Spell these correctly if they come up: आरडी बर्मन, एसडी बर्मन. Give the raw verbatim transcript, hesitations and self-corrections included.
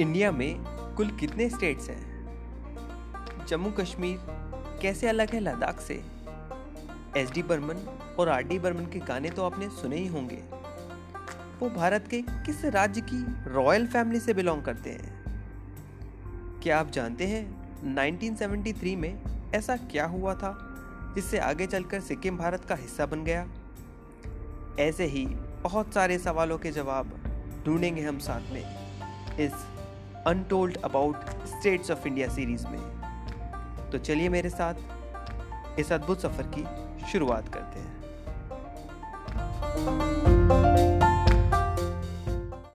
India में कुल कितने स्टेट्स हैं? जम्मू कश्मीर कैसे अलग है लद्दाख से? एसडी बर्मन और आरडी बर्मन के गाने तो आपने सुने ही होंगे। वो भारत के किस राज्य की रॉयल फैमिली से बिलोंग करते हैं? क्या आप जानते हैं उन्नीस सौ तिहत्तर में ऐसा क्या हुआ था जिससे आगे चलकर सिक्किम भारत का हिस्सा बन गया? ऐसे ही बहुत सारे सवालों के जवाब ढूंढेंगे हम साथ में इस untold about states of India series में। तो चलिए मेरे साथ इस अद्भुत सफ़र की शुरुआत करते हैं।